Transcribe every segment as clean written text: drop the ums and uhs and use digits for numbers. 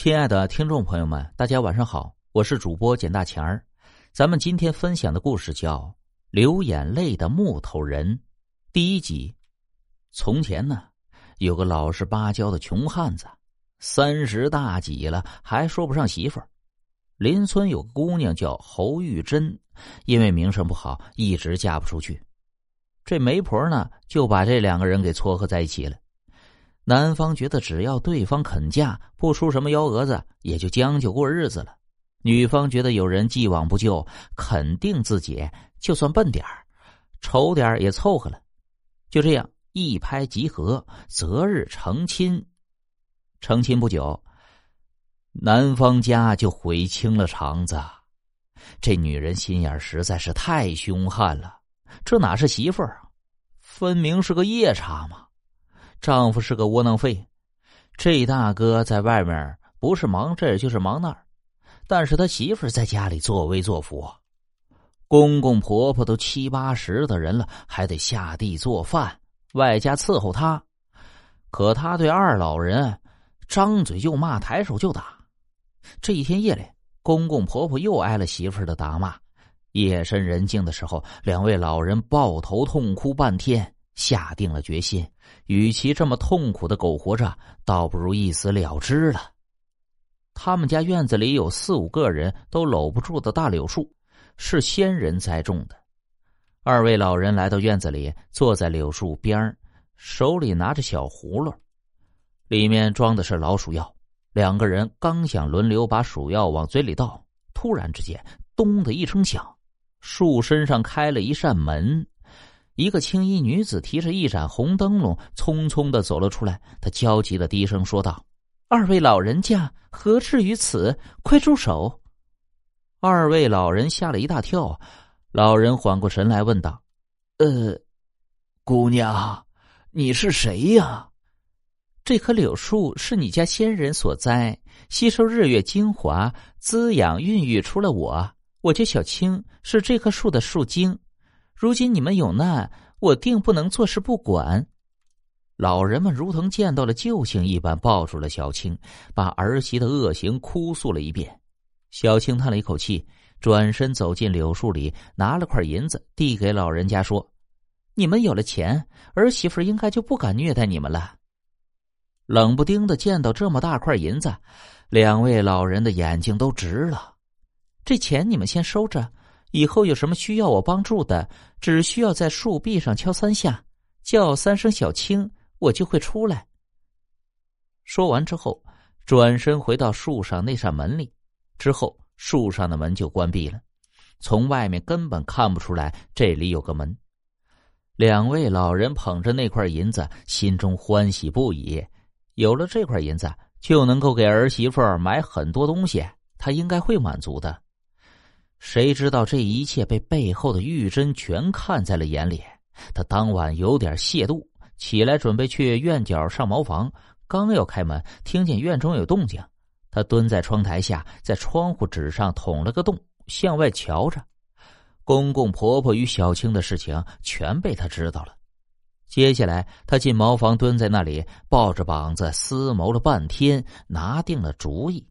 亲爱的听众朋友们，大家晚上好，我是主播简大钱儿。咱们今天分享的故事叫《流眼泪的木头人》第一集。从前呢，有个老实巴交的穷汉子，30大几了还说不上媳妇儿。邻村有个姑娘叫侯玉珍，因为名声不好，一直嫁不出去。这媒婆呢，就把这两个人给撮合在一起了。男方觉得只要对方肯嫁，不出什么幺蛾子，也就将就过日子了。女方觉得有人既往不咎，肯定自己就算笨点儿、丑点儿也凑合了。就这样一拍即合，择日成亲。成亲不久，男方家就悔青了肠子。这女人心眼实在是太凶悍了，这哪是媳妇儿啊，分明是个夜叉嘛。丈夫是个窝囊废，这大哥在外面不是忙这儿就是忙那儿，但是他媳妇在家里作威作福，公公婆婆都70、80的人了，还得下地做饭，外加伺候他。可他对二老人张嘴就骂，抬手就打。这一天夜里，公公婆婆又挨了媳妇的打骂。夜深人静的时候，两位老人抱头痛哭半天，下定了决心，与其这么痛苦的苟活着，倒不如一死了之了。他们家院子里有4、5个人都搂不住的大柳树，是先人栽种的。二位老人来到院子里，坐在柳树边，手里拿着小葫芦，里面装的是老鼠药。两个人刚想轮流把鼠药往嘴里倒，突然之间咚的一声响，树身上开了一扇门。一个青衣女子提着一盏红灯笼，匆匆地走了出来。她焦急地低声说道：“二位老人家，何至于此？快住手！”二位老人吓了一大跳。老人缓过神来，问道：“姑娘，你是谁呀？”“这棵柳树是你家先人所栽，吸收日月精华，滋养孕育出了我。我叫小青，是这棵树的树精。如今你们有难，我定不能坐视不管。”老人们如同见到了救星一般，抱住了小青，把儿媳的恶行哭诉了一遍。小青叹了一口气，转身走进柳树里，拿了块银子递给老人家，说：“你们有了钱，儿媳妇应该就不敢虐待你们了。”冷不丁的见到这么大块银子，两位老人的眼睛都直了。“这钱你们先收着，以后有什么需要我帮助的，只需要在树壁上敲3下，叫3声小青，我就会出来。”说完之后，转身回到树上那扇门里。之后树上的门就关闭了，从外面根本看不出来这里有个门。两位老人捧着那块银子，心中欢喜不已。有了这块银子，就能够给儿媳妇买很多东西，她应该会满足的。谁知道这一切被背后的玉珍全看在了眼里。他当晚有点亵渎，起来准备去院角上茅房，刚要开门，听见院中有动静。他蹲在窗台下，在窗户纸上捅了个洞，向外瞧着。公公婆婆与小青的事情全被他知道了。接下来他进茅房，蹲在那里抱着膀子思谋了半天，拿定了主意。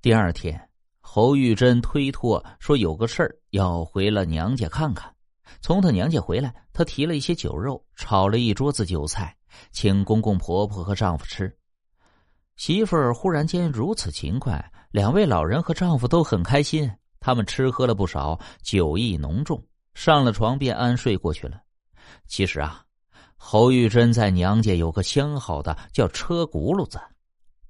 第二天，侯玉珍推脱说有个事儿要回了娘家看看。从她娘家回来，她提了一些酒肉，炒了一桌子酒菜，请公公婆婆和丈夫吃。媳妇儿忽然间如此勤快，两位老人和丈夫都很开心。他们吃喝了不少，酒意浓重，上了床便安睡过去了。其实啊，侯玉珍在娘家有个相好的叫车轱辘子。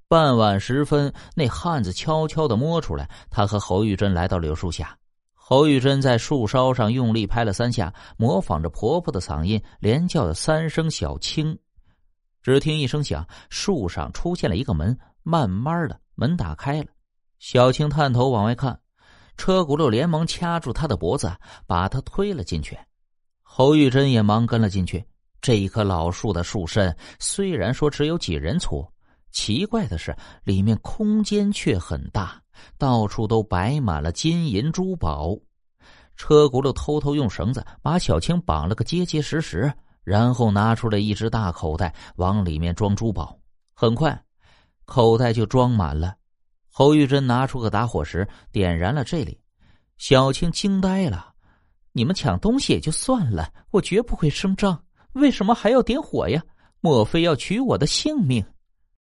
傍晚时分，那汉子悄悄地摸出来，他和侯玉珍来到柳树下。侯玉珍在树梢上用力拍了3下，模仿着婆婆的嗓音，连叫了3声小青。只听一声响，树上出现了一个门，慢慢的门打开了。小青探头往外看，车轱辘连忙掐住她的脖子，把她推了进去。侯玉珍也忙跟了进去。这一棵老树的树身虽然说只有几人粗，奇怪的是，里面空间却很大，到处都摆满了金银珠宝。车轱辘偷偷用绳子把小青绑了个结结实实，然后拿出了一只大口袋，往里面装珠宝。很快，口袋就装满了，侯玉珍拿出个打火石，点燃了这里。小青惊呆了，你们抢东西也就算了，我绝不会声张，为什么还要点火呀？莫非要取我的性命？